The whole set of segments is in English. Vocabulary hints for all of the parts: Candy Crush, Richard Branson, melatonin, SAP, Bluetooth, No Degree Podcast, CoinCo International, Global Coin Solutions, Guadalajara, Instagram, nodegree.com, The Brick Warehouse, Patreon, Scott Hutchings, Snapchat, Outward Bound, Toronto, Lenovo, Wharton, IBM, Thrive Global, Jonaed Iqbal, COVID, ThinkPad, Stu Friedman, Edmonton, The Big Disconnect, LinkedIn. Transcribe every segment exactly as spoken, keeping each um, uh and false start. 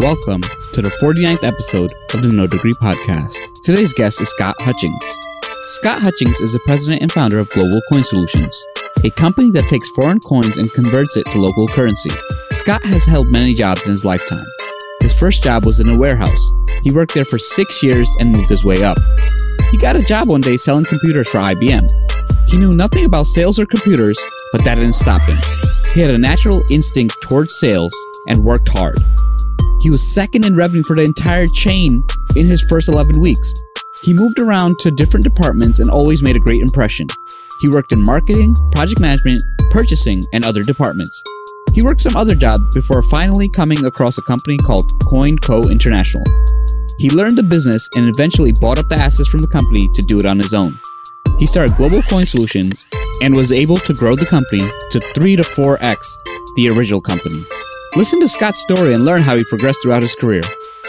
Welcome to the forty-ninth episode of the No Degree Podcast. Today's guest is Scott Hutchings. Scott Hutchings is the president and founder of Global Coin Solutions, a company that takes foreign coins and converts it to local currency. Scott has held many jobs in his lifetime. His first job was in a warehouse. He worked there for six years and moved his way up. He got a job one day selling computers for I B M. He knew nothing about sales or computers, but that didn't stop him. He had a natural instinct towards sales and worked hard. He was second in revenue for the entire chain in his first eleven weeks. He moved around to different departments and always made a great impression. He worked in marketing, project management, purchasing, and other departments. He worked some other jobs before finally coming across a company called CoinCo International. He learned the business and eventually bought up the assets from the company to do it on his own. He started Global Coin Solutions and was able to grow the company to three to four x the original company. Listen to Scott's story and learn how he progressed throughout his career.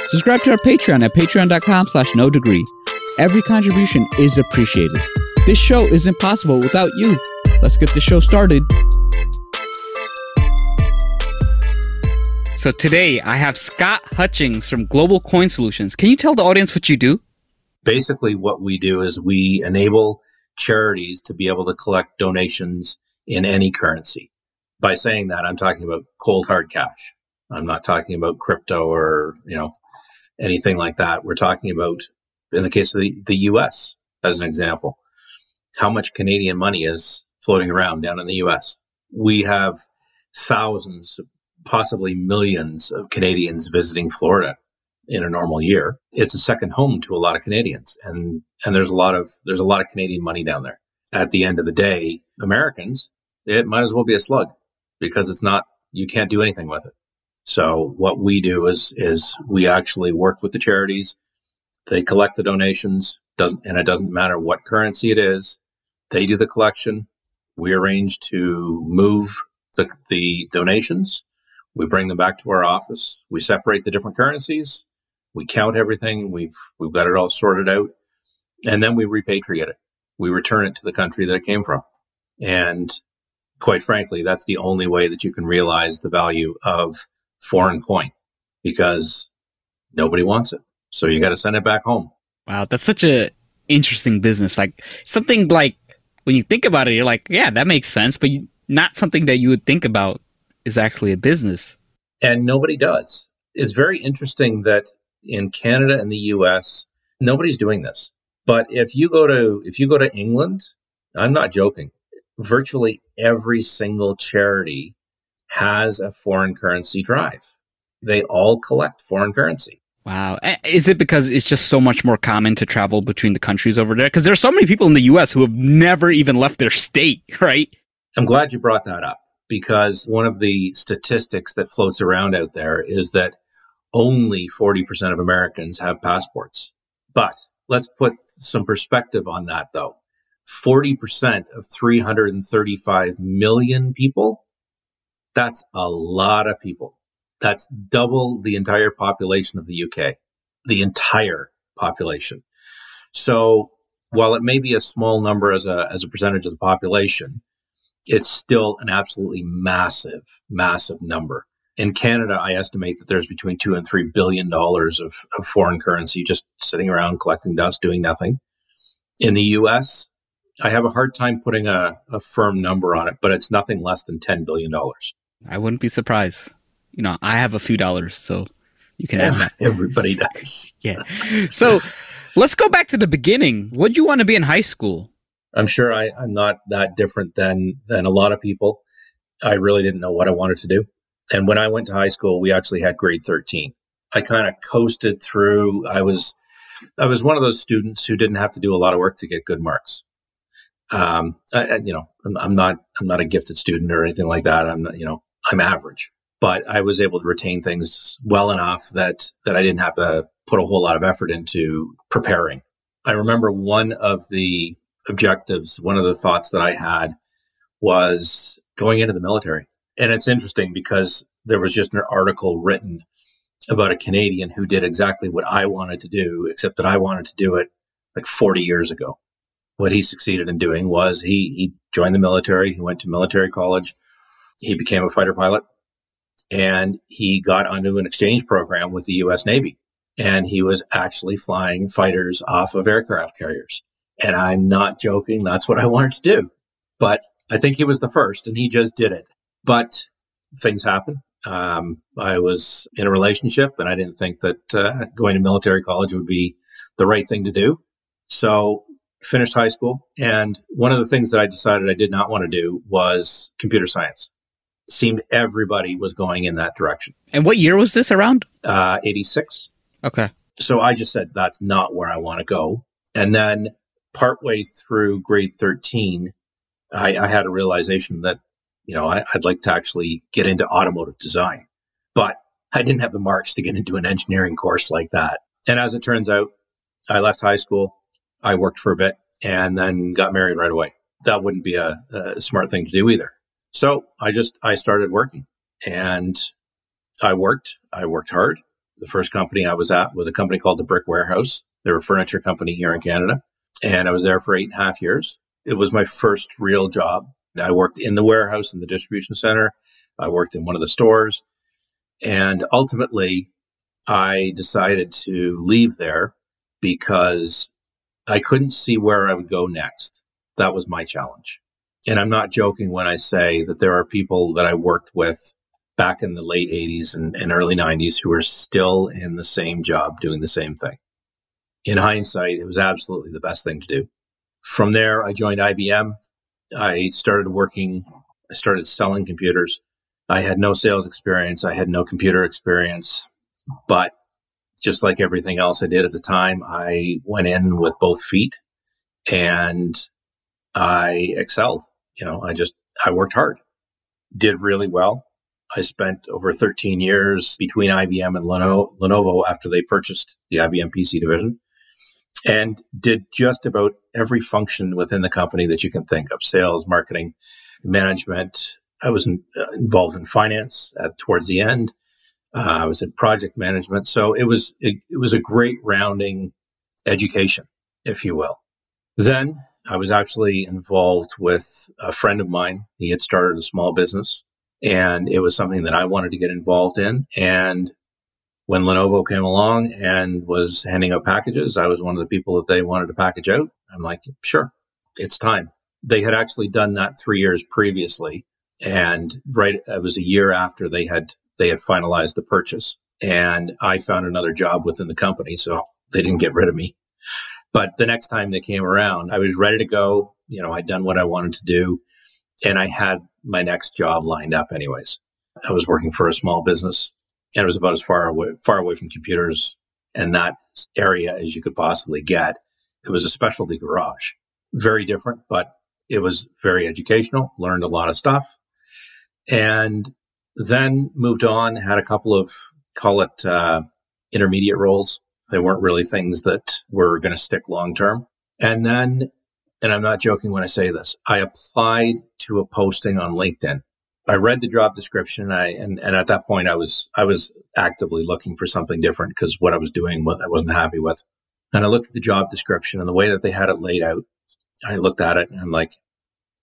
Subscribe to our Patreon at patreon dot com slash no degree. Every contribution is appreciated. This show isn't possible without you. Let's get the show started. So today I have Scott Hutchings from Global Coin Solutions. Can you tell the audience what you do? Basically what we do is we enable charities to be able to collect donations in any currency. By saying that, I'm talking about cold hard cash. I'm not talking about crypto or, you know, anything like that. We're talking about, in the case of the, the U S, as an example, how much Canadian money is floating around down in the U S. We have thousands of possibly millions of Canadians visiting Florida in a normal year. It's a second home to a lot of Canadians, and and there's a lot of there's a lot of Canadian money down there. At the end of the day, Americans, it might as well be a slug because it's not, you can't do anything with it. So what we do is is we actually work with the charities. They collect the donations, doesn't and it doesn't matter what currency it is. They do the collection. We arrange to move the the donations. We bring them back to our office. We separate the different currencies. We count everything. We've we've got it all sorted out. And then we repatriate it. We return it to the country that it came from. And quite frankly, that's the only way that you can realize the value of foreign coin, because nobody wants it. So you got to send it back home. Wow, that's such a interesting business. Like something like when you think about it, you're like, yeah, that makes sense. But you, not something that you would think about is actually a business. And nobody does. It's very interesting that in Canada and the U S, nobody's doing this. But if you go to if you go to England, I'm not joking, virtually every single charity has a foreign currency drive. They all collect foreign currency. Wow. Is it because it's just so much more common to travel between the countries over there? Because there are so many people in the U S who have never even left their state, right? I'm glad you brought that up, because one of the statistics that floats around out there is that only forty percent of Americans have passports. But let's put some perspective on that, though. forty percent of three hundred thirty-five million people, that's a lot of people. That's double the entire population of the U K, the entire population. So while it may be a small number as a as a percentage of the population, it's still an absolutely massive, massive number. In Canada, I estimate that there's between two and three billion dollars of, of foreign currency just sitting around collecting dust, doing nothing. In the U S, I have a hard time putting a, a firm number on it, but it's nothing less than ten billion dollars. I wouldn't be surprised. You know, I have a few dollars, so you can. Yeah, have that. Everybody does. Yeah. So let's go back to the beginning. What did you want to be in high school? I'm sure I, I'm not that different than, than a lot of people. I really didn't know what I wanted to do. And when I went to high school, we actually had grade thirteen. I kind of coasted through. I was I was one of those students who didn't have to do a lot of work to get good marks. Um, I, I, you know, I'm, I'm not I'm not a gifted student or anything like that. I'm not, you know, I'm average, but I was able to retain things well enough that that I didn't have to put a whole lot of effort into preparing. I remember one of the objectives, one of the thoughts that I had was going into the military. And it's interesting because there was just an article written about a Canadian who did exactly what I wanted to do, except that I wanted to do it like forty years ago. What he succeeded in doing was he, he joined the military. He went to military college. He became a fighter pilot. and he got onto an exchange program with the U S Navy, and he was actually flying fighters off of aircraft carriers. And I'm not joking, that's what I wanted to do. But I think he was the first, and he just did it. But things happen. Um, I was in a relationship, and I didn't think that uh, going to military college would be the right thing to do. So finished high school, and one of the things that I decided I did not want to do was computer science. It seemed everybody was going in that direction. And what year was this around? Uh, eighty-six. Okay. So I just said, that's not where I want to go. And then partway through grade thirteen, I, I had a realization that, you know, I, I'd like to actually get into automotive design, but I didn't have the marks to get into an engineering course like that. And as it turns out, I left high school, I worked for a bit, and then got married right away. That wouldn't be a, a smart thing to do either. So I just, I started working, and I worked, I worked hard. The first company I was at was a company called The Brick Warehouse. They were a furniture company here in Canada, and I was there for eight and a half years. It was my first real job. I worked in the warehouse in the distribution center. I worked in one of the stores. And ultimately, I decided to leave there because I couldn't see where I would go next. That was my challenge. And I'm not joking when I say that there are people that I worked with back in the late eighties and, and early nineties who are still in the same job doing the same thing. In hindsight, it was absolutely the best thing to do. From there, I joined I B M. I started working, I started selling computers. I had no sales experience. I had no computer experience. But just like everything else I did at the time, I went in with both feet and I excelled. You know, I just, I worked hard, did really well. I spent over thirteen years between I B M and Leno- Lenovo after they purchased the I B M P C division, and did just about every function within the company that you can think of: sales, marketing, management. I was in, uh, involved in finance at, towards the end. Uh, I was in project management. So it was it, it was a great rounding education, if you will. Then I was actually involved with a friend of mine. He had started a small business, and it was something that I wanted to get involved in. And when Lenovo came along and was handing out packages, I was one of the people that they wanted to package out. I'm like, sure, it's time. They had actually done that three years previously. And right, it was a year after they had they had finalized the purchase. And I found another job within the company, so they didn't get rid of me. But the next time they came around, I was ready to go. You know, I'd done what I wanted to do. And I had my next job lined up anyways. I was working for a small business, and it was about as far away, far away from computers and that area as you could possibly get. It was a specialty garage. Very different, but it was very educational, learned a lot of stuff, and then moved on, had a couple of, call it uh, intermediate roles. They weren't really things that were going to stick long term. And then And I'm not joking when I say this, I applied to a posting on LinkedIn. I read the job description, and, I, and, and at that point, I was I was actively looking for something different because what I was doing, what I wasn't happy with. And I looked at the job description and the way that they had it laid out. I looked at it, and I'm like,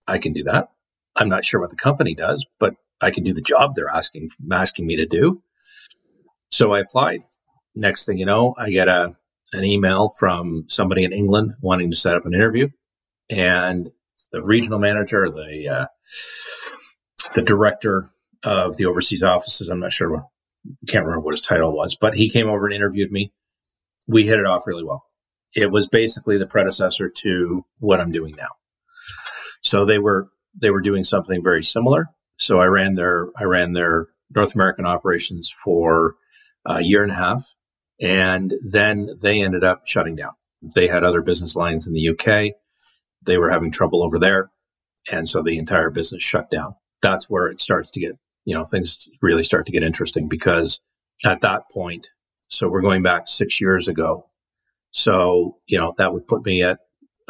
I can do that. I'm not sure what the company does, but I can do the job they're asking asking me to do. So I applied. Next thing you know, I get a an email from somebody in England wanting to set up an interview. And the regional manager, the uh, the director of the overseas offices, I'm not sure, what, can't remember what his title was, but he came over and interviewed me. We hit it off really well. It was basically the predecessor to what I'm doing now. So they were they were doing something very similar. So I ran their I ran their North American operations for a year and a half, and then they ended up shutting down. They had other business lines in the U K. They were having trouble over there, and so the entire business shut down. That's where it starts to get, you know, things really start to get interesting, because at that point, so we're going back six years ago. So, you know, that would put me at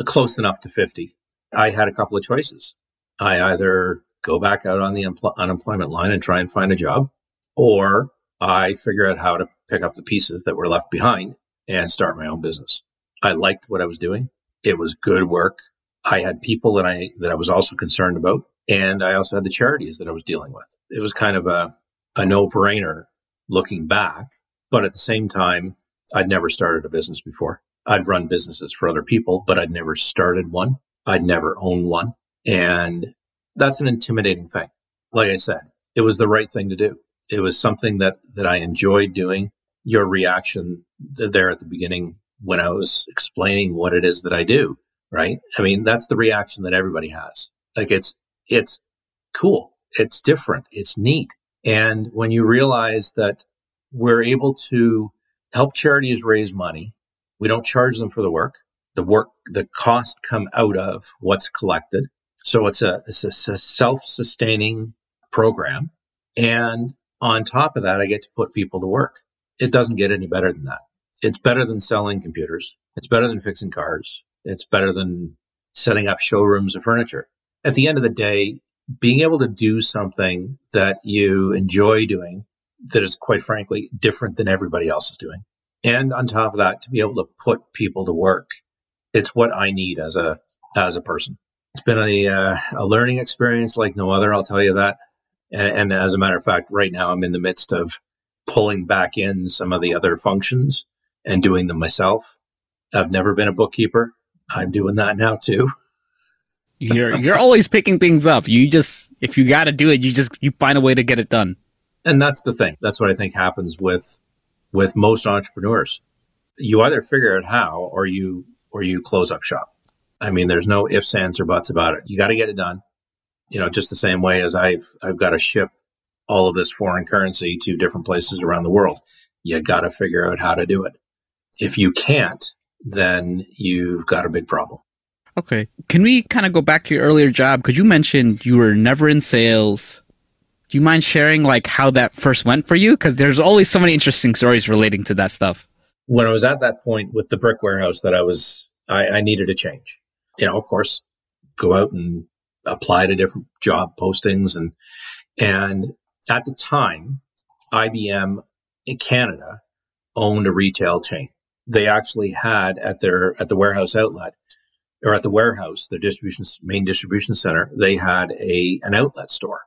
close enough to fifty. I had a couple of choices. I either go back out on the empl- unemployment line and try and find a job, or I figure out how to pick up the pieces that were left behind and start my own business. I liked what I was doing. It was good work. I had people that I that I was also concerned about, and I also had the charities that I was dealing with. It was kind of a a no-brainer looking back. But at the same time, I'd never started a business before. I'd run businesses for other people, but I'd never started one. I'd never owned one. And that's an intimidating thing. Like I said, it was the right thing to do. It was something that, that I enjoyed doing. Your reaction there at the beginning when I was explaining what it is that I do, right? I mean, that's the reaction that everybody has. Like it's, it's cool. It's different. It's neat. And when you realize that we're able to help charities raise money, we don't charge them for the work. The work, the cost come out of what's collected. So it's a, it's a self-sustaining program. And on top of that, I get to put people to work. It doesn't get any better than that. It's better than selling computers. It's better than fixing cars. It's better than setting up showrooms of furniture. At the end of the day, being able to do something that you enjoy doing that is, quite frankly, different than everybody else is doing. And on top of that, to be able to put people to work, it's what I need as a as a person. It's been a, uh, a learning experience like no other, I'll tell you that. And, and as a matter of fact, right now I'm in the midst of pulling back in some of the other functions and doing them myself. I've never been a bookkeeper. I'm doing that now too. You're you're always picking things up. You just, if you got to do it, you just, you find a way to get it done. And that's the thing. That's what I think happens with, with most entrepreneurs. You either figure out how, or you, or you close up shop. I mean, there's no ifs, ands, or buts about it. You got to get it done. You know, just the same way as I've, I've got to ship all of this foreign currency to different places around the world. You got to figure out how to do it. If you can't, then you've got a big problem. Okay. Can we kind of go back to your earlier job? Because you mentioned you were never in sales. Do you mind sharing like how that first went for you? Because there's always so many interesting stories relating to that stuff. When I was at that point with the Brick Warehouse that I was, I, I needed a change. You know, of course, go out and apply to different job postings. And, and at the time, I B M in Canada owned a retail chain. They actually had at their, at the warehouse outlet, or at the warehouse, their distribution, main distribution center, they had a an outlet store.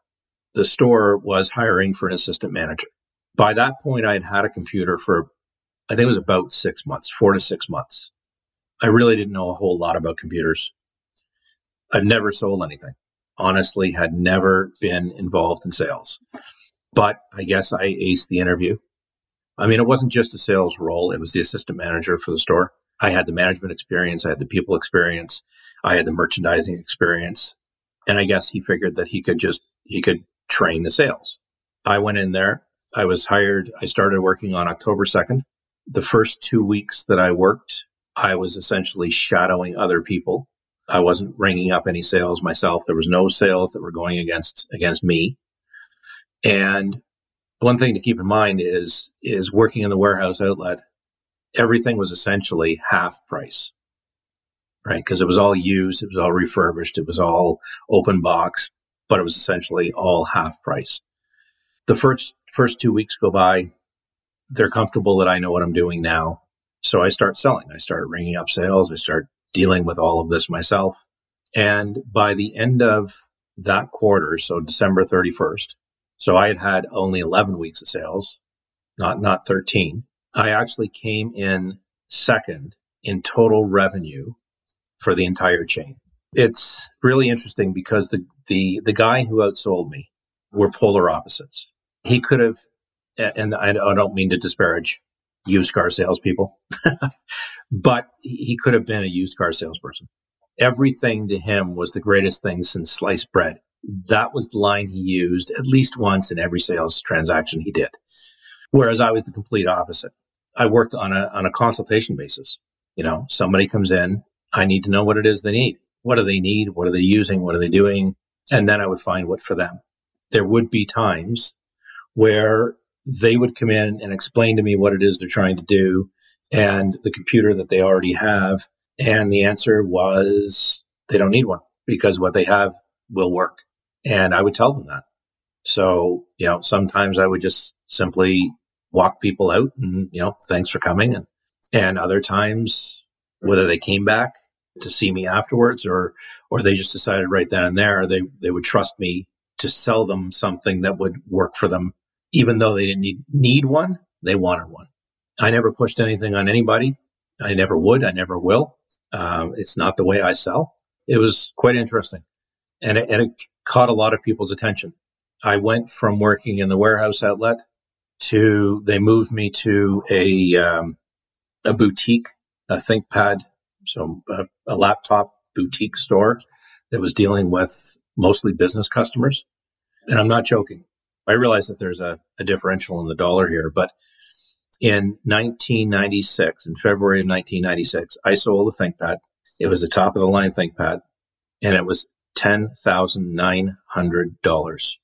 The store was hiring for an assistant manager. By that point, I had had a computer for, I think it was about six months, four to six months. I really didn't know a whole lot about computers. I'd never sold anything. Honestly, had never been involved in sales. But I guess I aced the interview. I mean, it wasn't just a sales role. It was the assistant manager for the store. I had the management experience. I had the people experience. I had the merchandising experience. And I guess he figured that he could just, he could train the sales. I went in there. I was hired. I started working on October second. The first two weeks that I worked, I was essentially shadowing other people. I wasn't ringing up any sales myself. There was no sales that were going against, against me. And one thing to keep in mind is, is working in the warehouse outlet, everything was essentially half price, right? Because it was all used, it was all refurbished, it was all open box, but it was essentially all half price. The first first two weeks go by, they're comfortable that I know what I'm doing now. So I start selling, I start ringing up sales, I start dealing with all of this myself. And by the end of that quarter, so December thirty-first, so I had had only eleven weeks of sales, not not thirteen. I actually came in second in total revenue for the entire chain. It's really interesting because the, the, the guy who outsold me were polar opposites. He could have, and I don't mean to disparage used car salespeople, but he could have been a used car salesperson. Everything to him was the greatest thing since sliced bread. That was the line he used at least once in every sales transaction he did. Whereas I was the complete opposite. I worked on a on a consultation basis. You know, somebody comes in, I need to know what it is they need. What do they need? What are they using? What are they doing? And then I would find what for them. There would be times where they would come in and explain to me what it is they're trying to do and the computer that they already have. And the answer was they don't need one because what they have will work. And I would tell them that. So, you know, sometimes I would just simply walk people out and, you know, thanks for coming. And, and other times, whether they came back to see me afterwards or, or they just decided right then and there, they, they would trust me to sell them something that would work for them even though they didn't need, need one, they wanted one. I never pushed anything on anybody. I never would. I never will. Um, it's not the way I sell. It was quite interesting. And it, and it caught a lot of people's attention. I went from working in the warehouse outlet to, they moved me to a um, a boutique, a ThinkPad, so a, a laptop boutique store that was dealing with mostly business customers. And I'm not joking. I realize that there's a, a differential in the dollar here, but in nineteen ninety-six, in February of nineteen ninety-six, I sold a ThinkPad. It was the top of the line ThinkPad, and it was ten thousand nine hundred dollars.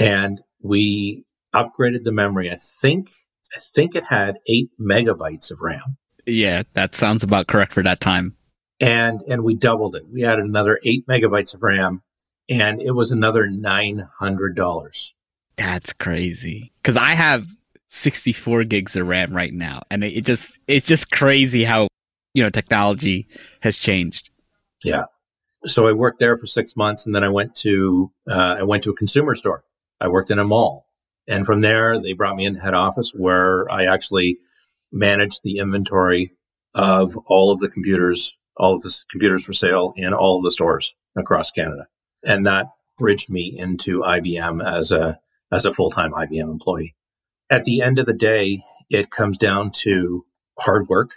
And we upgraded the memory. I think I think it had eight megabytes of RAM. Yeah, that sounds about correct for that time. And and we doubled it. We added another eight megabytes of RAM, and it was another nine hundred dollars. That's crazy. Because I have sixty-four gigs of RAM right now, and it, it just it's just crazy how, you know, technology has changed. Yeah. So I worked there for six months, and then I went to uh, I went to a consumer store. I worked in a mall. And from there, they brought me in head office where I actually managed the inventory of all of the computers, all of the computers for sale in all of the stores across Canada. And that bridged me into I B M as a as a full-time I B M employee. At the end of the day, it comes down to hard work.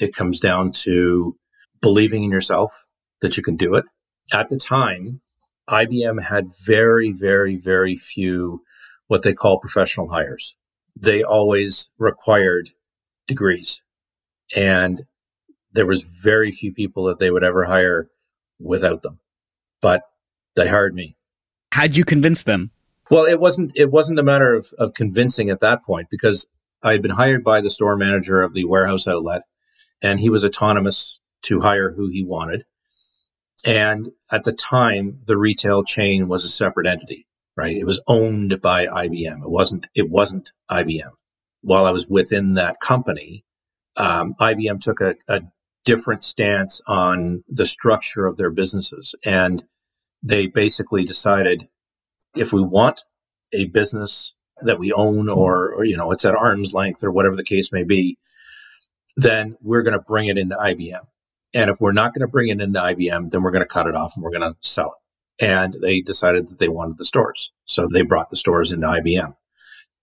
It comes down to believing in yourself that you can do it. At the time, I B M had very, very, very few what they call professional hires. They always required degrees. And there was very few people that they would ever hire without them. But they hired me. How'd you convince them? Well, it wasn't it wasn't a matter of, of convincing at that point, because I had been hired by the store manager of the warehouse outlet, and he was autonomous to hire who he wanted. And at the time, the retail chain was a separate entity, right? It was owned by I B M. It wasn't, it wasn't I B M. While I was within that company, um, I B M took a, a different stance on the structure of their businesses. And they basically decided, if we want a business that we own or, or, you know, it's at arm's length or whatever the case may be, then we're going to bring it into I B M. And if we're not going to bring it into I B M, then we're going to cut it off and we're going to sell it. And they decided that they wanted the stores. So they brought the stores into I B M.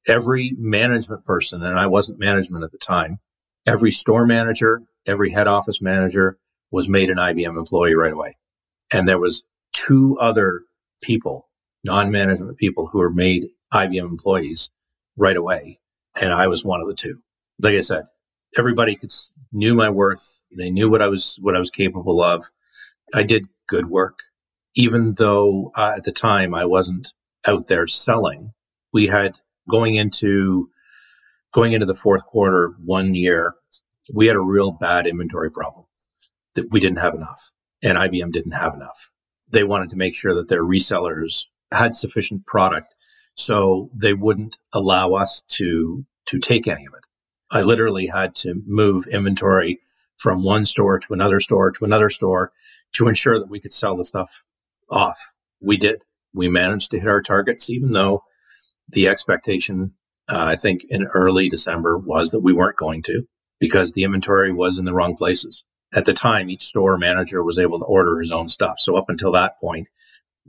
Every management person, and I wasn't management at the time, every store manager, every head office manager was made an I B M employee right away. And there was two other people, non-management people, who were made I B M employees right away. And I was one of the two. Like I said, everybody could, knew my worth. They knew what I was, what I was capable of. I did good work, even though uh, at the time I wasn't out there selling. We had going into, going into the fourth quarter one year, we had a real bad inventory problem that we didn't have enough, and I B M didn't have enough. They wanted to make sure that their resellers had sufficient product, so they wouldn't allow us to, to take any of it. I literally had to move inventory from one store to another store to another store to ensure that we could sell the stuff off. We did. We managed to hit our targets, even though the expectation, uh, I think, in early December was that we weren't going to, because the inventory was in the wrong places. At the time, each store manager was able to order his own stuff. So up until that point,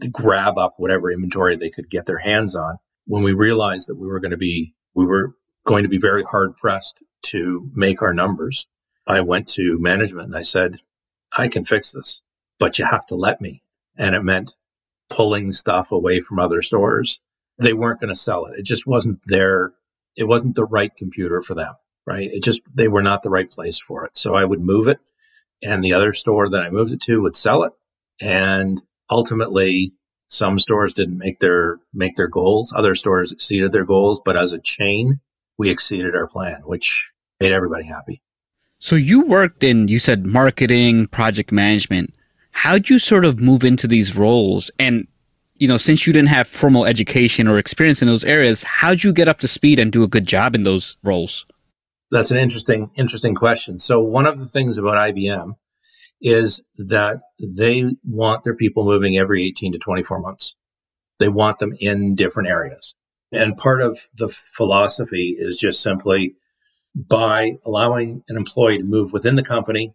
they grab up whatever inventory they could get their hands on. When we realized that we were going to be, we were going to be very hard pressed to make our numbers, I went to management and I said, I can fix this, but you have to let me. And it meant pulling stuff away from other stores. They weren't going to sell it. It just wasn't their, it wasn't the right computer for them, right? It just, they were not the right place for it. So I would move it, and the other store that I moved it to would sell it. And ultimately, some stores didn't make their, make their goals. Other stores exceeded their goals, but as a chain, we exceeded our plan, which made everybody happy. So you worked in, you said, marketing, project management. How'd you sort of move into these roles? And, you know, since you didn't have formal education or experience in those areas, how'd you get up to speed and do a good job in those roles? That's an interesting, interesting question. So one of the things about I B M is that they want their people moving every eighteen to twenty-four months. They want them in different areas. And part of the philosophy is just simply by allowing an employee to move within the company,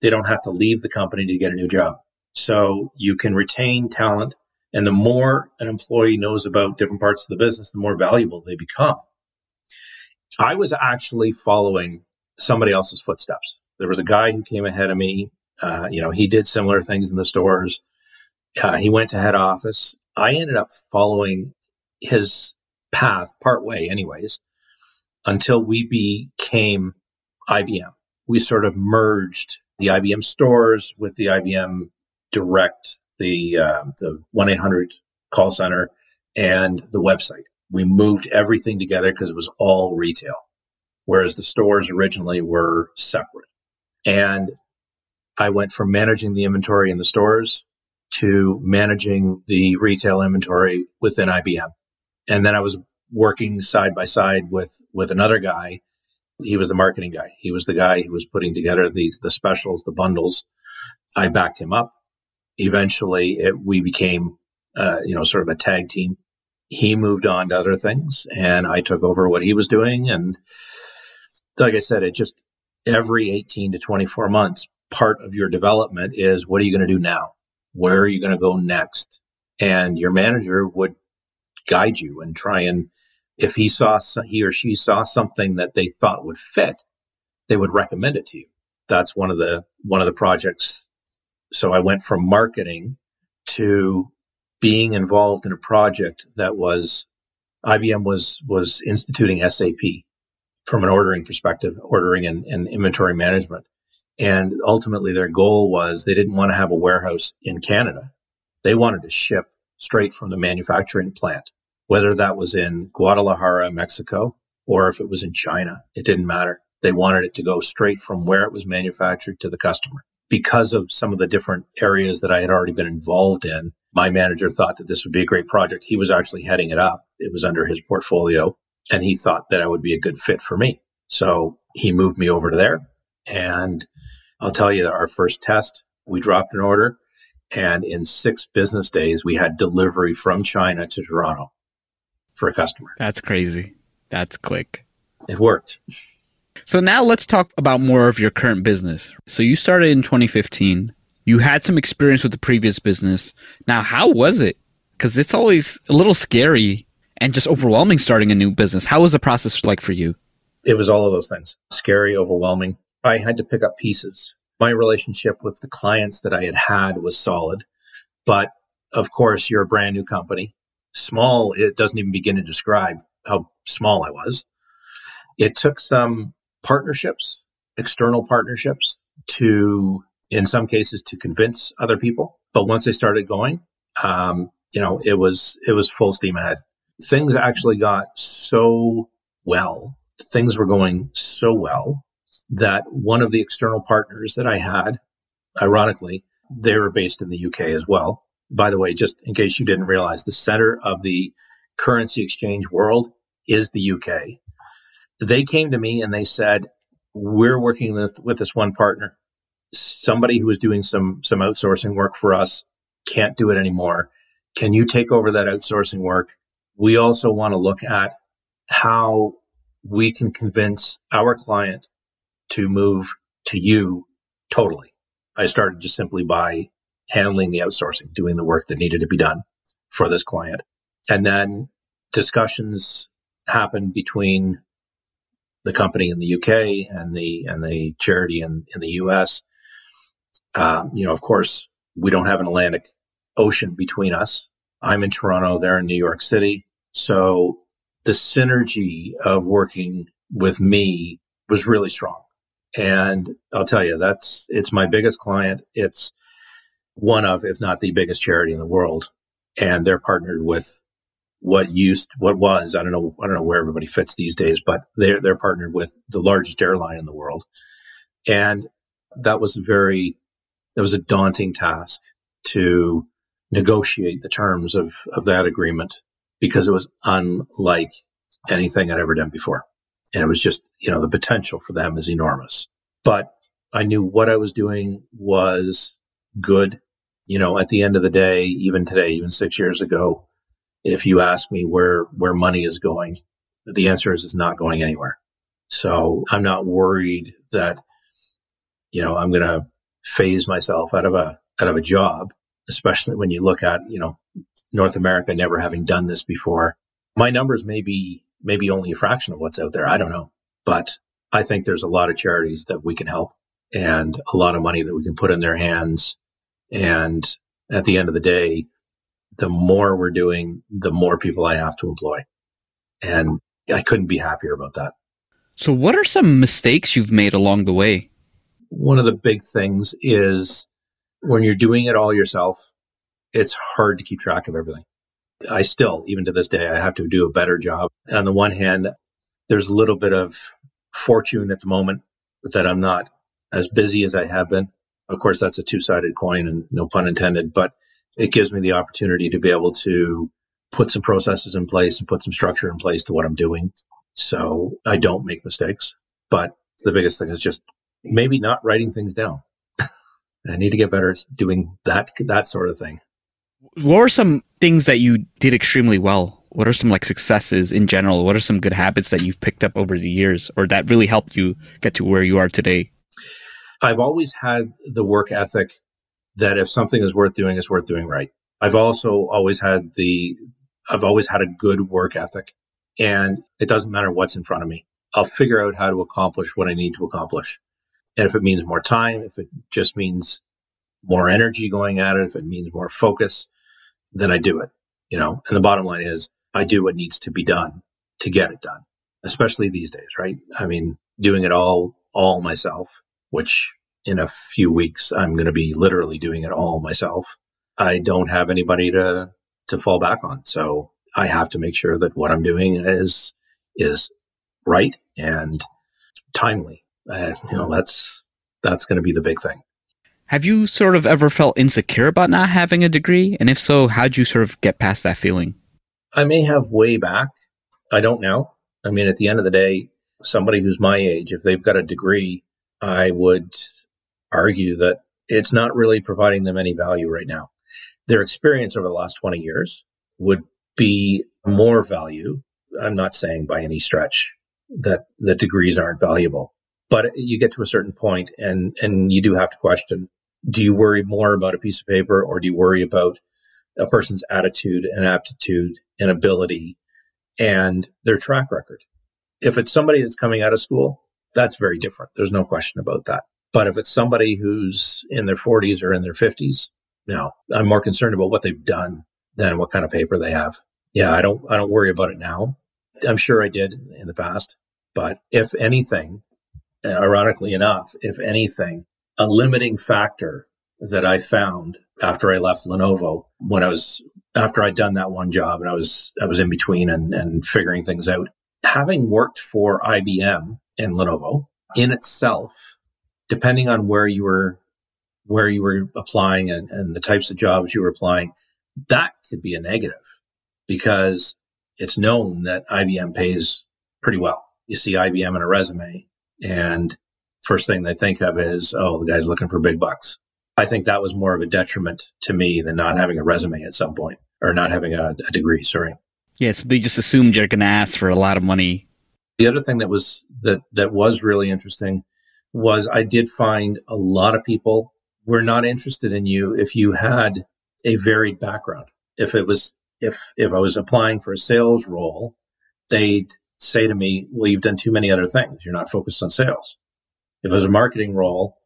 they don't have to leave the company to get a new job. So you can retain talent. And the more an employee knows about different parts of the business, the more valuable they become. I was actually following somebody else's footsteps. There was a guy who came ahead of me. Uh, you know, he did similar things in the stores. Uh, he went to head office. I ended up following his path part way anyways, until we became I B M. We sort of merged the I B M stores with the I B M Direct, the uh, the one eight hundred call center, and the website. We moved everything together because it was all retail, whereas the stores originally were separate. And I went from managing the inventory in the stores to managing the retail inventory within I B M. And then I was working side by side with, with another guy. He was the marketing guy. He was the guy who was putting together the, the specials, the bundles. I backed him up. Eventually, it, we became, uh, you know, sort of a tag team. He moved on to other things, and I took over what he was doing. And like I said, it just every eighteen to twenty-four months, part of your development is what are you going to do now? Where are you going to go next? And your manager would guide you and try and, if he saw he or she saw something that they thought would fit, they would recommend it to you. That's one of the one of the projects. So I went from marketing to being involved in a project that was, I B M was was instituting S A P from an ordering perspective, ordering and, and inventory management. And ultimately their goal was they didn't want to have a warehouse in Canada. They wanted to ship straight from the manufacturing plant, whether that was in Guadalajara, Mexico, or if it was in China, it didn't matter. They wanted it to go straight from where it was manufactured to the customer. Because of some of the different areas that I had already been involved in, my manager thought that this would be a great project. He was actually heading it up. It was under his portfolio, and he thought that I would be a good fit for me. So he moved me over to there. And I'll tell you that our first test, we dropped an order, and in six business days, we had delivery from China to Toronto for a customer. That's crazy. That's quick. It worked. So now let's talk about more of your current business. So you started in twenty fifteen. You had some experience with the previous business. Now, how was it? Because it's always a little scary and just overwhelming starting a new business. How was the process like for you? It was all of those things. Scary, overwhelming. I had to pick up pieces. My relationship with the clients that I had had was solid. But of course, you're a brand new company. Small, it doesn't even begin to describe how small I was. It took some partnerships, external partnerships, to, in some cases, to convince other people. But once they started going, um, you know, it was it was full steam ahead. Things actually got so well. Things were going so well that one of the external partners that I had, ironically, they were based in the U K as well. By the way, just in case you didn't realize, the center of the currency exchange world is the U K. They came to me and they said, we're working with, with this one partner. Somebody who was doing some some outsourcing work for us can't do it anymore. Can you take over that outsourcing work? We also want to look at how we can convince our client to move to you totally. I started just simply by handling the outsourcing, doing the work that needed to be done for this client. And then discussions happened between the company in the U K and the and the charity in, in the U S. Um, you know, of course, we don't have an Atlantic Ocean between us. I'm in Toronto, they're in New York City. So the synergy of working with me was really strong. And I'll tell you, that's it's my biggest client. It's one of, if not the biggest charity in the world. And they're partnered with what used, what was, I don't know, I don't know where everybody fits these days, but they're, they're partnered with the largest airline in the world. And that was very, that was a daunting task to negotiate the terms of, of that agreement, because it was unlike anything I'd ever done before. And it was just, you know, the potential for them is enormous, but I knew what I was doing was good. You know, at the end of the day, even today, even six years ago, if you ask me where, where money is going, the answer is it's not going anywhere. So I'm not worried that, you know, I'm going to phase myself out of a, out of a job, especially when you look at, you know, North America never having done this before. My numbers may be, maybe only a fraction of what's out there. I don't know, but I think there's a lot of charities that we can help and a lot of money that we can put in their hands. And at the end of the day, the more we're doing, the more people I have to employ. And I couldn't be happier about that. So what are some mistakes you've made along the way? One of the big things is when you're doing it all yourself, it's hard to keep track of everything. I still, even to this day, I have to do a better job. On the one hand, there's a little bit of fortune at the moment that I'm not as busy as I have been. Of course, that's a two-sided coin and no pun intended, but it gives me the opportunity to be able to put some processes in place and put some structure in place to what I'm doing. So I don't make mistakes. But the biggest thing is just maybe not writing things down. I need to get better at doing that that sort of thing. What are some things that you did extremely well? What are some like successes in general? What are some good habits that you've picked up over the years or that really helped you get to where you are today? I've always had the work ethic that if something is worth doing, it's worth doing right. I've also always had the, I've always had a good work ethic, and it doesn't matter what's in front of me. I'll figure out how to accomplish what I need to accomplish. And if it means more time, if it just means more energy going at it, if it means more focus, then I do it, you know, and the bottom line is I do what needs to be done to get it done, especially these days, right? I mean, doing it all, all myself, which in a few weeks, I'm going to be literally doing it all myself. I don't have anybody to, to fall back on. So I have to make sure that what I'm doing is, is right and timely. Uh, you know, that's, that's going to be the big thing. Have you sort of ever felt insecure about not having a degree? And if so, how'd you sort of get past that feeling? I may have way back. I don't know. I mean, at the end of the day, somebody who's my age, if they've got a degree, I would argue that it's not really providing them any value right now. Their experience over the last twenty years would be more value. I'm not saying by any stretch that the degrees aren't valuable, but you get to a certain point and, and you do have to question, do you worry more about a piece of paper or do you worry about a person's attitude and aptitude and ability and their track record? If it's somebody that's coming out of school, that's very different. There's no question about that. But if it's somebody who's in their forties or in their fifties, no, I'm more concerned about what they've done than what kind of paper they have. Yeah, I don't, I don't worry about it now. I'm sure I did in the past. But if anything, and ironically enough, if anything, a limiting factor that I found after I left Lenovo, when I was, after I'd done that one job and I was, I was in between and, and figuring things out, having worked for I B M and Lenovo in itself, depending on where you were, where you were applying and, and the types of jobs you were applying, that could be a negative because it's known that I B M pays pretty well. You see I B M in a resume and first thing they think of is, oh, the guy's looking for big bucks. I think that was more of a detriment to me than not having a resume at some point or not having a, a degree, sorry. Yeah, so they just assumed you're going to ask for a lot of money. The other thing that was that that was really interesting was I did find a lot of people were not interested in you if you had a varied background. If it was if if I was applying for a sales role, they'd say to me, well, you've done too many other things. You're not focused on sales. If it was a marketing role,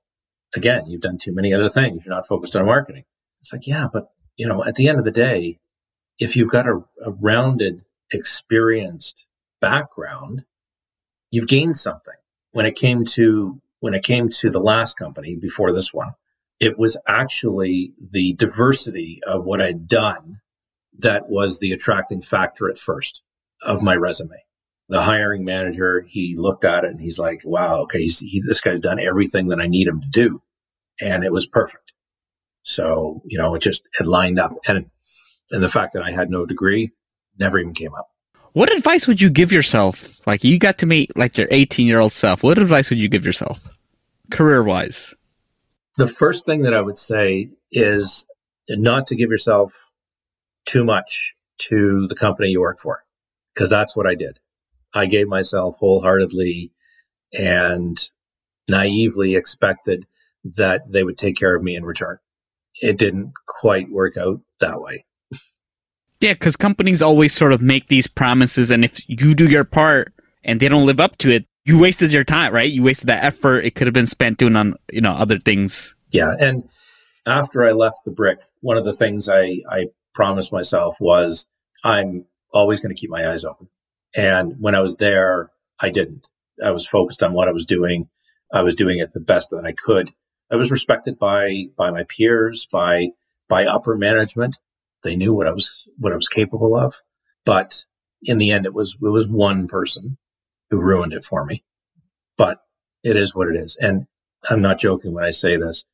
again, you've done too many other things. You're not focused on marketing. It's like, yeah, but you know, at the end of the day, if you've got a, a rounded, experienced background, you've gained something. When it came to when it came to the last company before this one, it was actually the diversity of what I'd done that was the attracting factor at first of my resume. The hiring manager, he looked at it and he's like, wow, okay, he, this guy's done everything that I need him to do. And it was perfect. So, you know, it just it lined up. And, and the fact that I had no degree never even came up. What advice would you give yourself? Like you got to meet like your eighteen-year-old self. What advice would you give yourself career-wise? The first thing that I would say is not to give yourself too much to the company you work for, because that's what I did. I gave myself wholeheartedly and naively expected that they would take care of me in return. It didn't quite work out that way. Yeah, because companies always sort of make these promises, and if you do your part and they don't live up to it, you wasted your time, right? You wasted that effort. It could have been spent doing on, you know, other things. Yeah, and after I left the Brick, one of the things I, I promised myself was I'm always going to keep my eyes open. And when I was there, I didn't. I was focused on what I was doing. I was doing it the best that I could. I was respected by by my peers, by by upper management. They knew what I was what I was capable of. But in the end, it was it was one person who ruined it for me. But it is what it is. And I'm not joking when I say this.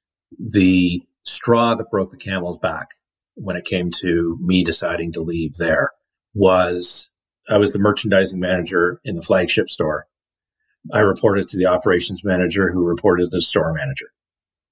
The straw that broke the camel's back when it came to me deciding to leave there was I was the merchandising manager in the flagship store. I reported to the operations manager, who reported to the store manager.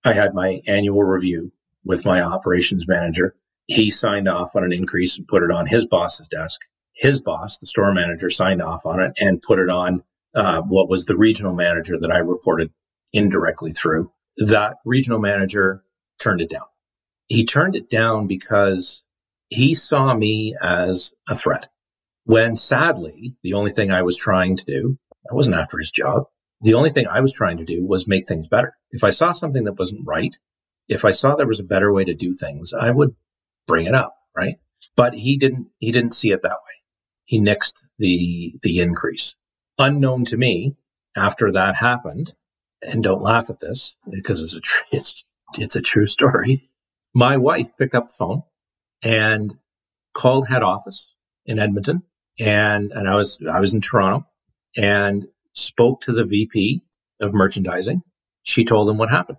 I had my annual review with my operations manager. He signed off on an increase and put it on his boss's desk. His boss, the store manager, signed off on it and put it on uh, what was the regional manager that I reported indirectly through. That regional manager turned it down. He turned it down because he saw me as a threat, when sadly, the only thing I was trying to do, I wasn't after his job. The only thing I was trying to do was make things better. If I saw something that wasn't right, if I saw there was a better way to do things, I would bring it up, right? But he didn't, he didn't see it that way. He nixed the, the increase. Unknown to me, after that happened, and don't laugh at this because it's a, tr- it's, it's a true story. My wife picked up the phone and called head office in Edmonton. And, and I was, I was in Toronto, and spoke to the V P of merchandising. She told him what happened.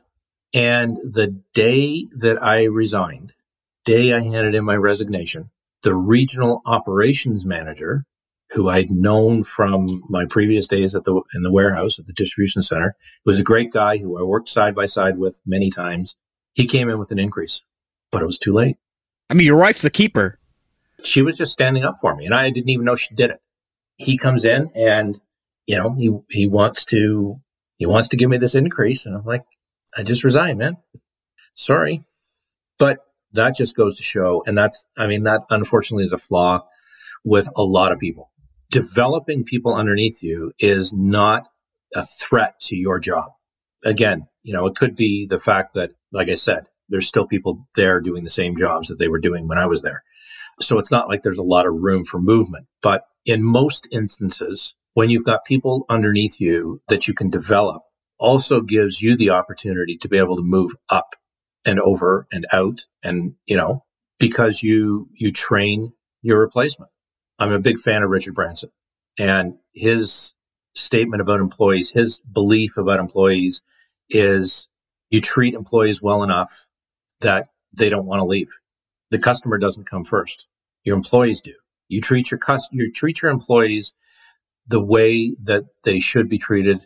And the day that I resigned, day I handed in my resignation, the regional operations manager, who I'd known from my previous days at the in the warehouse at the distribution center, was a great guy who I worked side by side with many times. He came in with an increase, but it was too late. I mean, your wife's the keeper. She was just standing up for me, and I didn't even know she did it. He comes in and, you know, he, he wants to, he wants to give me this increase. And I'm like, I just resigned, man. Sorry. But that just goes to show. And that's, I mean, that unfortunately is a flaw with a lot of people. Developing people underneath you is not a threat to your job. Again, you know, it could be the fact that, like I said, there's still people there doing the same jobs that they were doing when I was there. So it's not like there's a lot of room for movement. But in most instances, when you've got people underneath you that you can develop, also gives you the opportunity to be able to move up and over and out. And, you know, because you, you train your replacement. I'm a big fan of Richard Branson, and his statement about employees, his belief about employees is you treat employees well enough that they don't want to leave. The customer doesn't come first. Your employees do. You treat your cust- you treat your employees the way that they should be treated.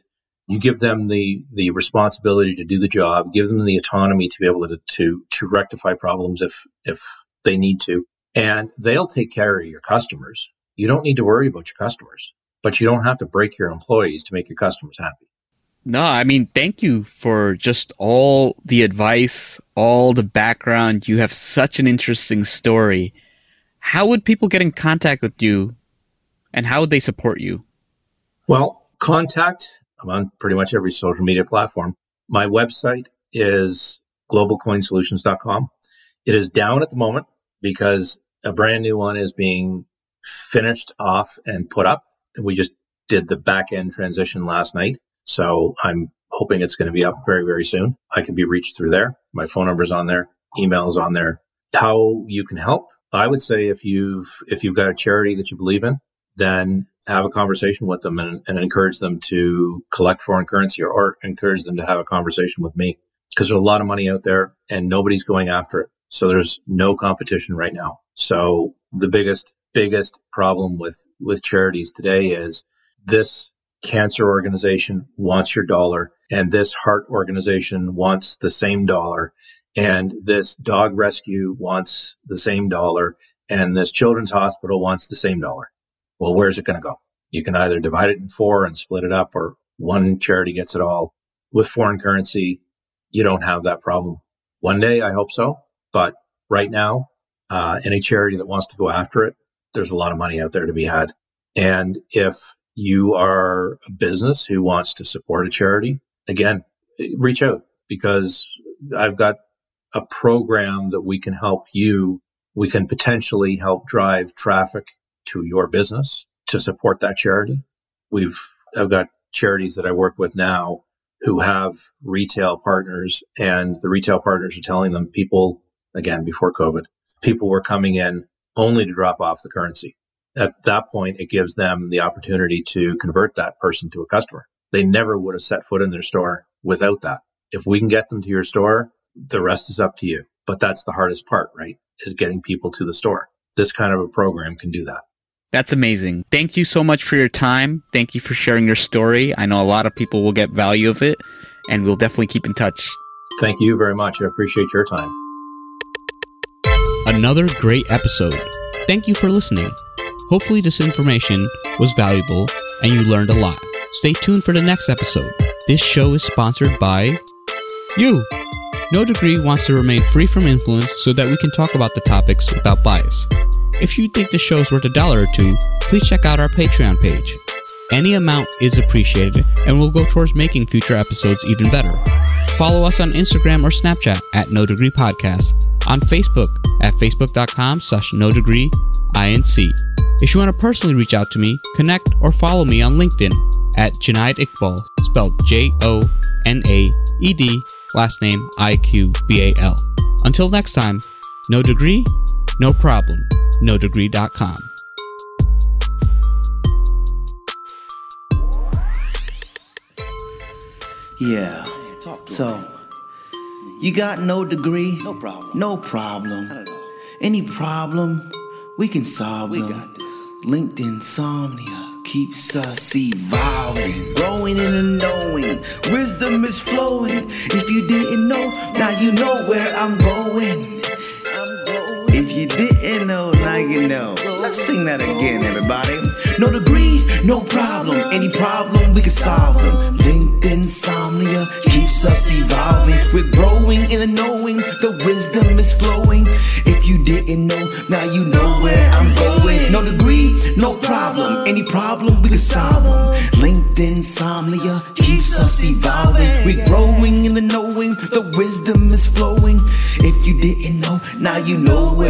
You give them the, the responsibility to do the job, give them the autonomy to be able to, to, to rectify problems if, if they need to. And they'll take care of your customers. You don't need to worry about your customers, but you don't have to break your employees to make your customers happy. No, I mean, thank you for just all the advice, all the background. You have such an interesting story. How would people get in contact with you, and how would they support you? Well, contact, I'm on pretty much every social media platform. My website is global coin solutions dot com. It is down at the moment because a brand new one is being finished off and put up. We just did the back end transition last night. So I'm hoping it's going to be up very, very soon. I can be reached through there. My phone number's on there. Email's on there. How you can help? I would say if you've if you've got a charity that you believe in, then have a conversation with them and, and encourage them to collect foreign currency, or, or encourage them to have a conversation with me, because there's a lot of money out there and nobody's going after it. So there's no competition right now. So the biggest, biggest problem with, with charities today is this cancer organization wants your dollar, and this heart organization wants the same dollar, and this dog rescue wants the same dollar, and this children's hospital wants the same dollar. Well, where's it going to go? You can either divide it in four and split it up, or one charity gets it all. With foreign currency, you don't have that problem. One day, I hope so. But right now, uh, any charity that wants to go after it, there's a lot of money out there to be had. And if you are a business who wants to support a charity, again, reach out, because I've got a program that we can help you. We can potentially help drive traffic to your business to support that charity. We've I've got charities that I work with now who have retail partners, and the retail partners are telling them people, again, before COVID, people were coming in only to drop off the currency. At that point, it gives them the opportunity to convert that person to a customer. They never would have set foot in their store without that. If we can get them to your store, the rest is up to you. But that's the hardest part, right? Is getting people to the store. This kind of a program can do that. That's amazing. Thank you so much for your time. Thank you for sharing your story. I know a lot of people will get value of it, and we'll definitely keep in touch. Thank you very much. I appreciate your time. Another great episode. Thank you for listening. Hopefully this information was valuable and you learned a lot. Stay tuned for the next episode. This show is sponsored by you. No Degree wants to remain free from influence so that we can talk about the topics without bias. If you think the show's worth a dollar or two, please check out our Patreon page. Any amount is appreciated and will go towards making future episodes even better. Follow us on Instagram or Snapchat at No Degree Podcast, on Facebook at facebook.com slash No Degree INC. If you want to personally reach out to me, connect or follow me on LinkedIn at Jonaed Iqbal, spelled J O N A E D, last name I Q B A L. Until next time, no degree, no problem, no degree dot com. Yeah, so you got no degree, no problem, no problem. Any problem, we can solve them. We got this. LinkedIn insomnia keeps us evolving, growing and knowing. Wisdom is flowing. If you didn't know, now you know where I'm going. If you didn't know, now you know. Let's sing that again, everybody. No degree, no problem. Any problem, we can solve them. LinkedIn insomnia keeps us evolving. We're growing and knowing. The wisdom is flowing. If you didn't know, now you know where I'm going. No degree, no problem. Any problem, we can solve them. LinkedIn insomnia keeps us evolving. We're growing and knowing. The wisdom is flowing. If you didn't know, now you know.